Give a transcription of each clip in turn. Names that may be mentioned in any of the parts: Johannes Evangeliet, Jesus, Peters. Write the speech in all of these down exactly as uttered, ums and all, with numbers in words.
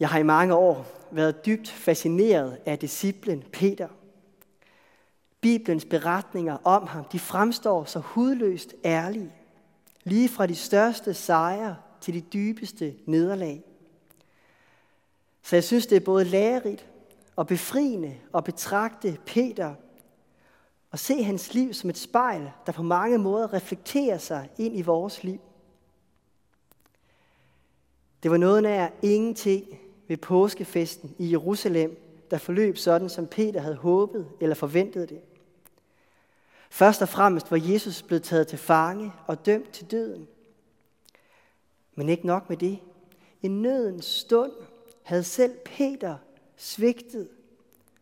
Jeg har i mange år været dybt fascineret af disciplen Peter. Bibelens beretninger om ham, de fremstår så hudløst ærlige. Lige fra de største sejre til de dybeste nederlag. Så jeg synes, det er både lærerigt og befriende at betragte Peter og se hans liv som et spejl, der på mange måder reflekterer sig ind i vores liv. Det var noget nær ingenting ved påskefesten i Jerusalem, der forløb sådan, som Peter havde håbet eller forventet det. Først og fremmest var Jesus blevet taget til fange og dømt til døden. Men ikke nok med det. I nødens stund havde selv Peter svigtet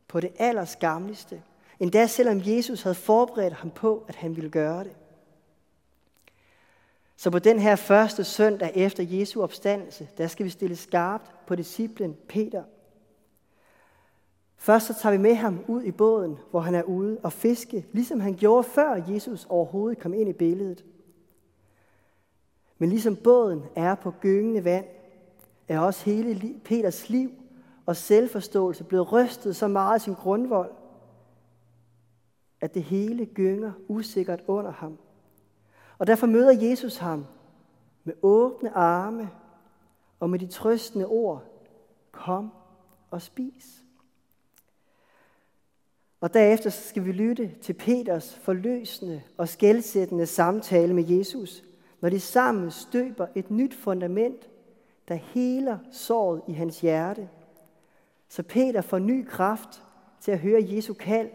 på det allerskamligste, endda selvom Jesus havde forberedt ham på, at han ville gøre det. Så på den her første søndag efter Jesu opstandelse, der skal vi stille skarpt på disciplen Peter. Først så tager vi med ham ud i båden, hvor han er ude og fiske, ligesom han gjorde før Jesus overhovedet kom ind i billedet. Men ligesom båden er på gyngende vand, er også hele Peters liv og selvforståelse blevet rystet så meget af sin grundvold, at det hele gynger usikkert under ham. Og derfor møder Jesus ham med åbne arme og med de trøstende ord, kom og spis. Og derefter skal vi lytte til Peters forløsende og skelsættende samtale med Jesus, når de sammen støber et nyt fundament, der heler såret i hans hjerte. Så Peter får ny kraft til at høre Jesu kald,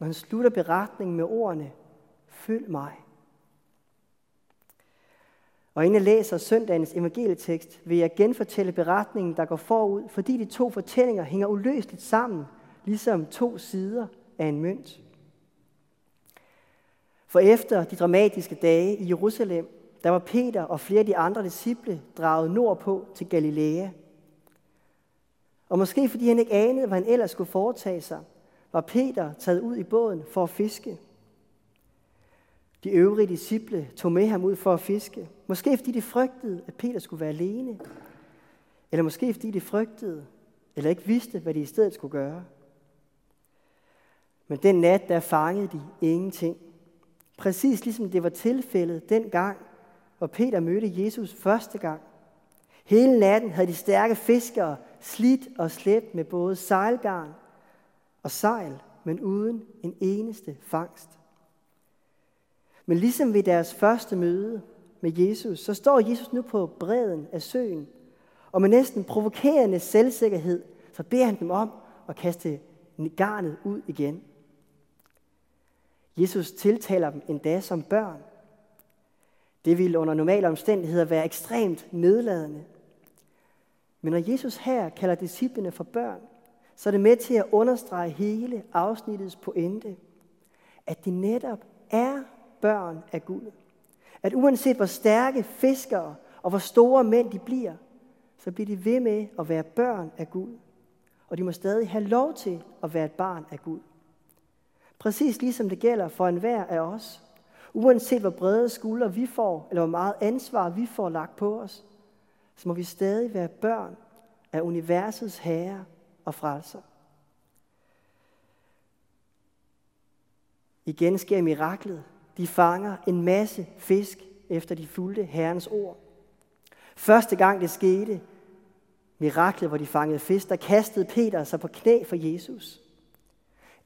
når han slutter beretningen med ordene, følg mig. Og inden jeg læser søndagens evangelietekst, vil jeg genfortælle beretningen, der går forud, fordi de to fortællinger hænger uløseligt sammen, ligesom to sider af en mønt. For efter de dramatiske dage i Jerusalem, der var Peter og flere af de andre disciple draget nordpå til Galilea. Og måske fordi han ikke anede, hvad han ellers skulle foretage sig, var Peter taget ud i båden for at fiske. De øvrige disciple tog med ham ud for at fiske. Måske fordi de frygtede, at Peter skulle være alene. Eller måske fordi de frygtede, eller ikke vidste, hvad de i stedet skulle gøre. Men den nat, der fangede de ingenting. Præcis ligesom det var tilfældet dengang, hvor Peter mødte Jesus første gang. Hele natten havde de stærke fiskere slidt og slæbt med både sejlgarn og sejl, men uden en eneste fangst. Men ligesom ved deres første møde med Jesus, så står Jesus nu på bredden af søen, og med næsten provokerende selvsikkerhed, så beder han dem om at kaste garnet ud igen. Jesus tiltaler dem endda som børn. Det ville under normale omstændigheder være ekstremt nedladende. Men når Jesus her kalder disciplene for børn, så er det med til at understrege hele afsnittets pointe, at de netop er børn af Gud. At uanset hvor stærke fiskere og hvor store mænd de bliver, så bliver de ved med at være børn af Gud. Og de må stadig have lov til at være et barn af Gud. Præcis ligesom det gælder for enhver af os. Uanset hvor brede skuldre vi får, eller hvor meget ansvar vi får lagt på os, så må vi stadig være børn af universets herre og frelser. Igen sker miraklet. De fanger en masse fisk, efter de fulgte Herrens ord. Første gang det skete, miraklet, hvor de fangede fisk, der kastede Peter sig på knæ for Jesus.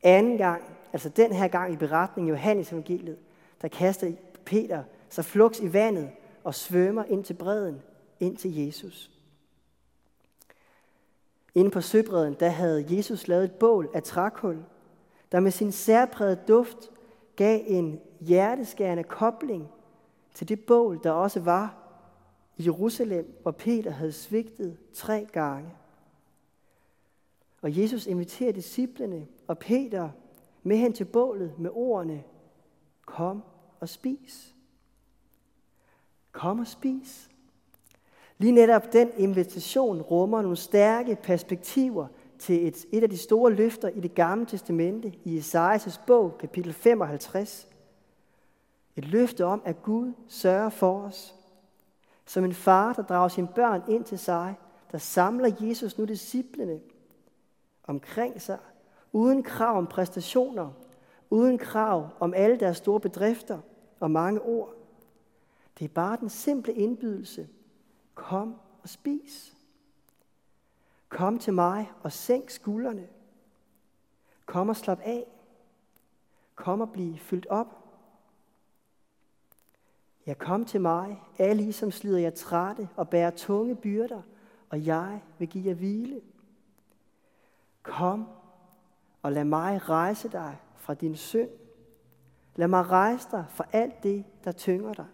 Anden gang, altså den her gang i beretningen i Johannes Evangeliet, der kaster Peter sig fluks i vandet og svømmer ind til bredden, ind til Jesus. Inde på søbredden, der havde Jesus lavet et bål af trækul, der med sin særprægede duft gav en hjerteskærende kobling til det bål, der også var i Jerusalem, hvor Peter havde svigtet tre gange. Og Jesus inviterer disciplene og Peter med hen til bålet med ordene, kom og spis. Kom og spis. Lige netop den invitation rummer nogle stærke perspektiver til et, et af de store løfter i Det Gamle Testamente i Esajas bog, kapitel femoghalvtreds. Et løfte om, at Gud sørger for os. Som en far, der drager sine børn ind til sig, der samler Jesus nu disciplene omkring sig, uden krav om præstationer, uden krav om alle deres store bedrifter og mange ord. Det er bare den simple indbydelse. Kom og spis. Kom til mig og sænk skuldrene. Kom og slap af. Kom og bliv fyldt op. Ja, kom til mig, alle I, som slider jer trætte og bærer tunge byrder, og jeg vil give jer hvile. Kom og lad mig rejse dig fra din synd. Lad mig rejse dig fra alt det, der tynger dig.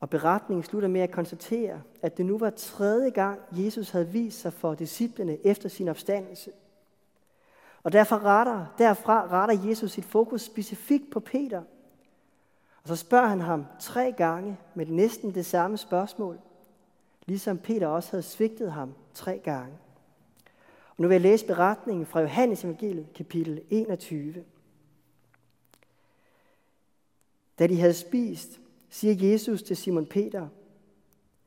Og beretningen slutter med at konstatere, at det nu var tredje gang, Jesus havde vist sig for disciplene efter sin opstandelse. Og derfor retter, derfra retter Jesus sit fokus specifikt på Peter. Og så spørger han ham tre gange med næsten det samme spørgsmål, ligesom Peter også havde svigtet ham tre gange. Og nu vil jeg læse beretningen fra Johannes Evangeliet, kapitel enogtyve. Da de havde spist, siger Jesus til Simon Peter,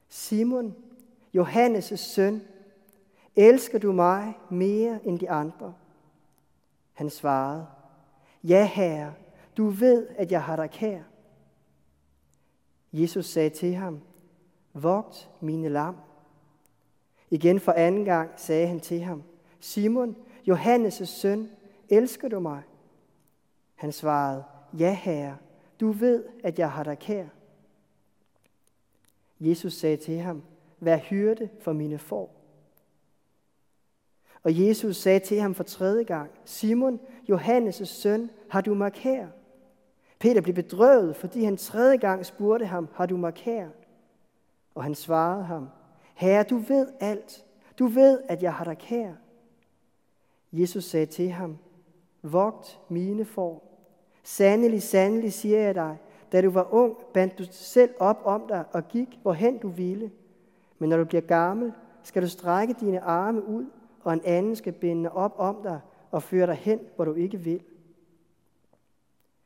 Simon, Johannes' søn, elsker du mig mere end de andre? Han svarede, ja herre, du ved, at jeg har dig kær. Jesus sagde til ham, vogt mine lam. Igen for anden gang sagde han til ham, Simon, Johannes' søn, elsker du mig? Han svarede, ja herre, du ved, at jeg har dig kær. Jesus sagde til ham, vær hyrde for mine får. Og Jesus sagde til ham for tredje gang, Simon, Johannes' søn, har du mig kær? Peter blev bedrøvet, fordi han tredje gang spurgte ham, har du mig kær? Og han svarede ham, herre, du ved alt. Du ved, at jeg har dig kær. Jesus sagde til ham, vogt mine får. Sandelig, sandelig, siger jeg dig, da du var ung, bandt du selv op om dig og gik, hvorhen du ville. Men når du bliver gammel, skal du strække dine arme ud, og en anden skal binde op om dig og føre dig hen, hvor du ikke vil.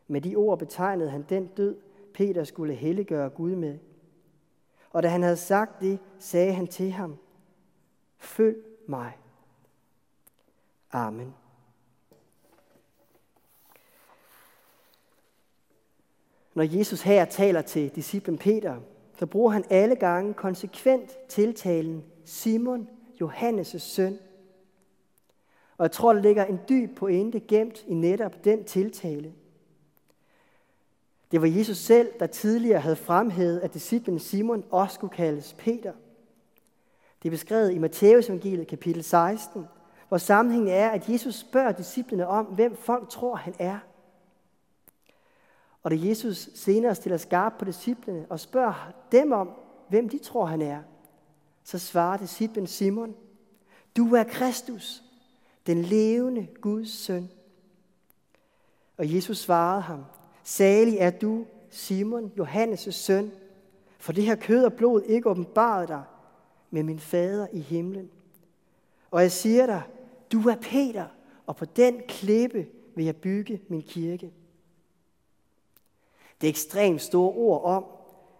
Med de ord betegnede han den død, Peter skulle helliggøre Gud med. Og da han havde sagt det, sagde han til ham, følg mig. Amen. Når Jesus her taler til disciplen Peter, så bruger han alle gange konsekvent tiltalen Simon, Johannes' søn. Og jeg tror, der ligger en dyb pointe gemt i netop den tiltale. Det var Jesus selv, der tidligere havde fremhævet, at disciplen Simon også skulle kaldes Peter. Det er beskrevet i Matteus evangeliet kapitel seksten, hvor sammenhængen er, at Jesus spørger disciplene om, hvem folk tror, han er. Og da Jesus senere stiller skarpt på disciplene og spørger dem om, hvem de tror, han er, så svarer disciplen Simon, du er Kristus, den levende Guds søn. Og Jesus svarede ham, salig er du, Simon, Johannes' søn, for det her kød og blod ikke åbenbarede dig, men min fader i himlen. Og jeg siger dig, du er Peter, og på den klippe vil jeg bygge min kirke. Det er ekstremt store ord om,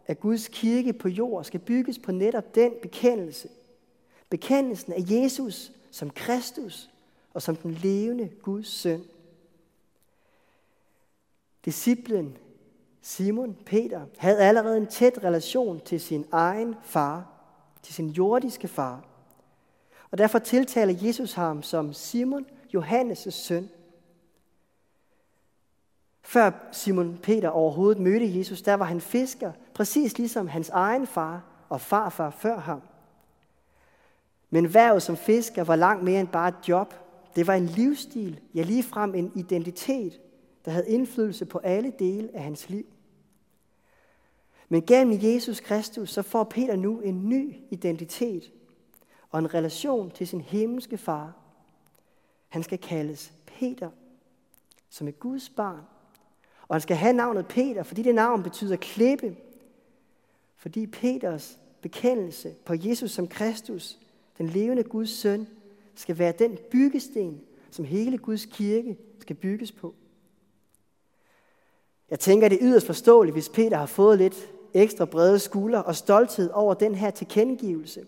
at Guds kirke på jord skal bygges på netop den bekendelse. Bekendelsen af Jesus som Kristus og som den levende Guds søn. Disciplen Simon Peter havde allerede en tæt relation til sin egen far, til sin jordiske far. Og derfor tiltaler Jesus ham som Simon, Johannes' søn. Før Simon Peter overhovedet mødte Jesus, der var han fisker, præcis ligesom hans egen far og farfar før ham. Men hvervet som fisker var langt mere end bare et job. Det var en livsstil, ja ligefrem en identitet, der havde indflydelse på alle dele af hans liv. Men gennem Jesus Kristus, så får Peter nu en ny identitet og en relation til sin himmelske far. Han skal kaldes Peter, som er Guds barn. Og han skal have navnet Peter, fordi det navn betyder klippe. Fordi Peters bekendelse på Jesus som Kristus, den levende Guds søn, skal være den byggesten, som hele Guds kirke skal bygges på. Jeg tænker, det er yderst forståeligt, hvis Peter har fået lidt ekstra brede skuldre og stolthed over den her tilkendegivelse.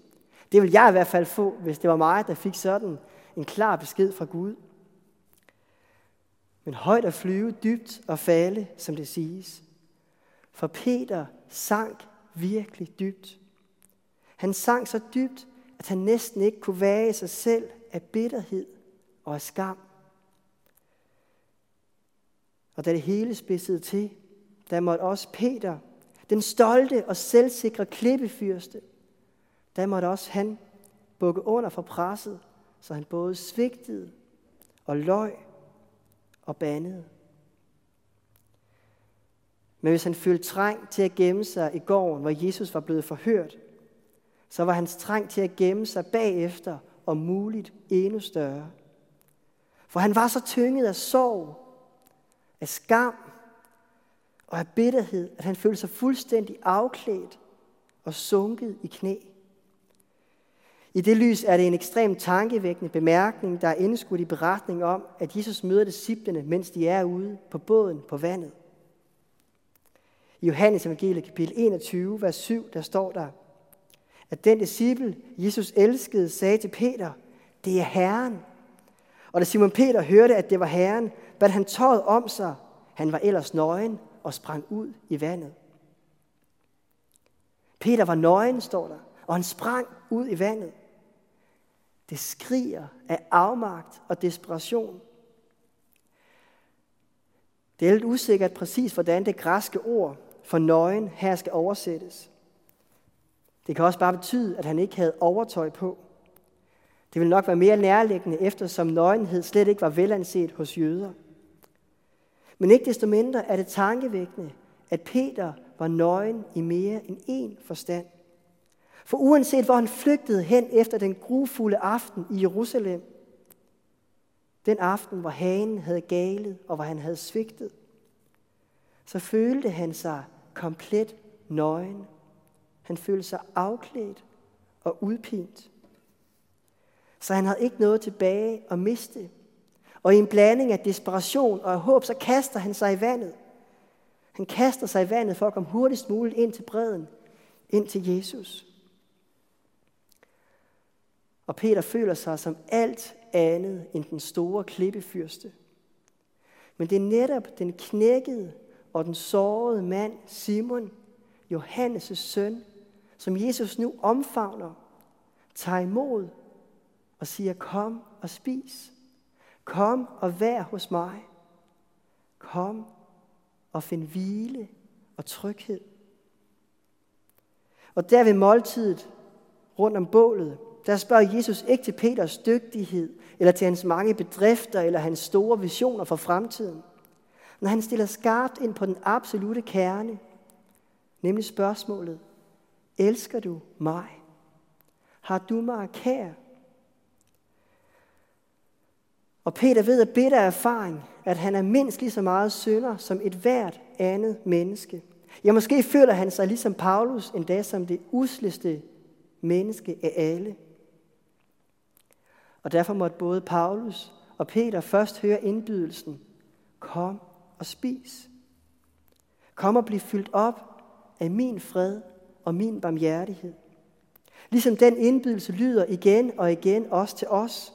Det vil jeg i hvert fald få, hvis det var mig, der fik sådan en klar besked fra Gud. Men højt at flyve, dybt og falde, som det siges. For Peter sank virkelig dybt. Han sank så dybt, at han næsten ikke kunne væge sig selv af bitterhed og af skam. Og da det hele spidsede til, der måtte også Peter, den stolte og selvsikre klippefyrste, der måtte også han bukke under for presset, så han både svigtede og løj og bandede. Men hvis han følte trang til at gemme sig i gården, hvor Jesus var blevet forhørt, så var hans trang til at gemme sig bagefter og muligt endnu større. For han var så tynget af sorg, af skam og af bitterhed, at han følte sig fuldstændig afklædt og sunket i knæ. I det lys er det en ekstremt tankevækkende bemærkning, der er indskudt i beretningen om, at Jesus møder disciplene, mens de er ude på båden på vandet. I Johannes Evangeliet kapitel enogtyve, vers syv, der står der, at den disciple, Jesus elskede, sagde til Peter, det er Herren. Og da Simon Peter hørte, at det var Herren, bandt han tøjet om sig. Han var ellers nøgen og sprang ud i vandet. Peter var nøgen, står der, og han sprang ud i vandet. Det skriger af afmagt og desperation. Det er lidt usikkert præcis, hvordan det græske ord for nøgen her skal oversættes. Det kan også bare betyde, at han ikke havde overtøj på. Det ville nok være mere nærliggende, eftersom nøgenhed slet ikke var velanset hos jøder. Men ikke desto mindre er det tankevækkende, at Peter var nøgen i mere end én forstand. For uanset hvor han flygtede hen efter den grufulde aften i Jerusalem, den aften, hvor hanen havde galet og hvor han havde svigtet, så følte han sig komplet nøgen. Han følte sig afklædt og udpint. Så han havde ikke noget tilbage at miste. Og i en blanding af desperation og af håb, så kaster han sig i vandet. Han kaster sig i vandet for at komme hurtigst muligt ind til bredden, ind til Jesus. Og Peter føler sig som alt andet end den store klippefyrste. Men det er netop den knækkede og den sårede mand, Simon, Johannes' søn, som Jesus nu omfavner, tager imod og siger, kom og spis. Kom og vær hos mig. Kom og find hvile og tryghed. Og der ved måltidet rundt om bålet, der spørger Jesus ikke til Peters dygtighed, eller til hans mange bedrifter, eller hans store visioner for fremtiden. Når han stiller skarpt ind på den absolute kerne, nemlig spørgsmålet, elsker du mig? Har du mig kær? Og Peter ved af bitter erfaring, at han er mindst lige så meget synder som et hvert andet menneske. Ja, måske føler han sig ligesom Paulus endda som det usleste menneske af alle. Og derfor måtte både Paulus og Peter først høre indbydelsen, kom og spis. Kom og bliv fyldt op af min fred og min barmhjertighed. Ligesom den indbydelse lyder igen og igen også til os.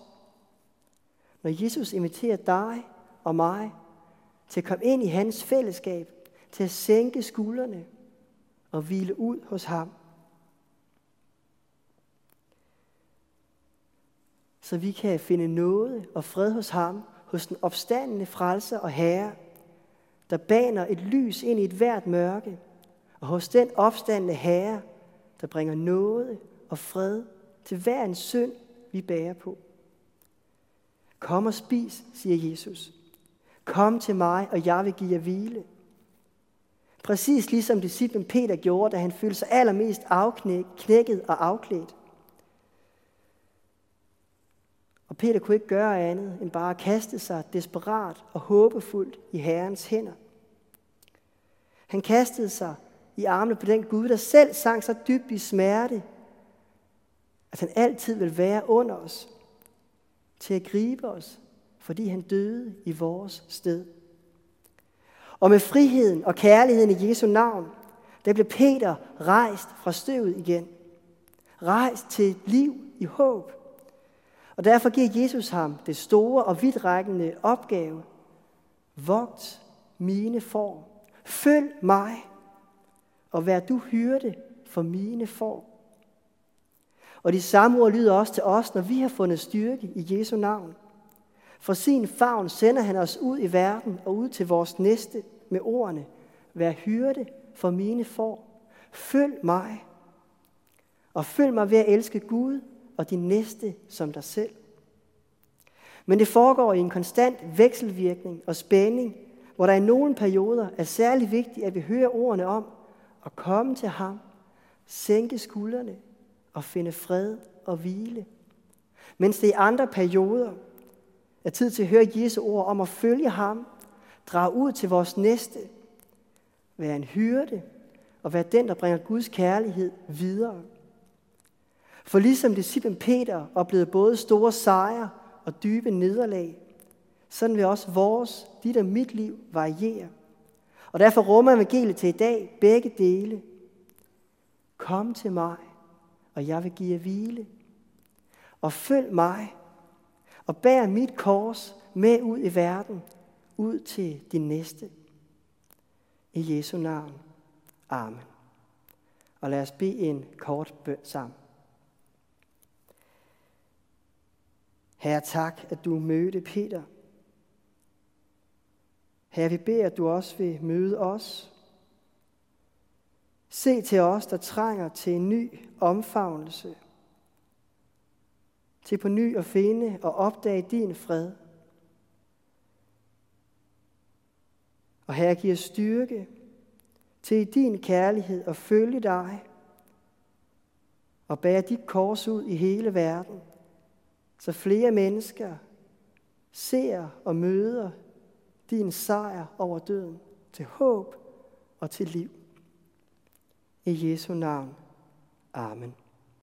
Når Jesus inviterer dig og mig til at komme ind i hans fællesskab, til at sænke skuldrene og hvile ud hos ham. Så vi kan finde nåde og fred hos ham, hos den opstandende frelser og herre, der baner et lys ind i et hvert mørke, og hos den opstandende herre, der bringer nåde og fred til hver en synd, vi bærer på. Kom og spis, siger Jesus. Kom til mig, og jeg vil give jer hvile. Præcis ligesom disciplen Peter gjorde, da han følte sig allermest afknækket og afklædt. Og Peter kunne ikke gøre andet, end bare at kaste sig desperat og håbefuldt i Herrens hænder. Han kastede sig i armene på den Gud, der selv sank så dybt i smerte, at han altid vil være under os, til at gribe os, fordi han døde i vores sted. Og med friheden og kærligheden i Jesu navn, Der blev Peter rejst fra støvet igen. Rejst til et liv i håb. Og derfor giver Jesus ham det store og vidtrækkende opgave. Vogt mine får. Følg mig. Og vær du hyrde for mine får. Og de samme ord lyder også til os, når vi har fundet styrke i Jesu navn. For sin favn sender han os ud i verden og ud til vores næste med ordene. Vær hyrde for mine får. Følg mig. Og følg mig ved at elske Gud og din næste som dig selv. Men det foregår i en konstant vekselvirkning og spænding, hvor der i nogle perioder er særlig vigtigt, at vi hører ordene om at komme til ham, sænke skuldrene og finde fred og hvile. Mens det i andre perioder er tid til at høre Jesu ord om at følge ham, drage ud til vores næste, være en hyrde og være den, der bringer Guds kærlighed videre. For ligesom disciplen Peter oplevede både store sejre og dybe nederlag, sådan vil også vores, dit og mit liv variere. Og derfor rummer evangeliet til i dag begge dele. Kom til mig, og jeg vil give jer hvile. Og følg mig, og bær mit kors med ud i verden, ud til din næste. I Jesu navn. Amen. Og lad os bede en kort bøn sammen. Herre, tak, at du mødte Peter. Herre, vi beder, at du også vil møde os. Se til os, der trænger til en ny omfavnelse. Til på ny at finde og opdage din fred. Og Herre, giv os styrke til i din kærlighed at følge dig og bære dit kors ud i hele verden, så flere mennesker ser og møder din sejr over døden til håb og til liv. I Jesu navn. Amen.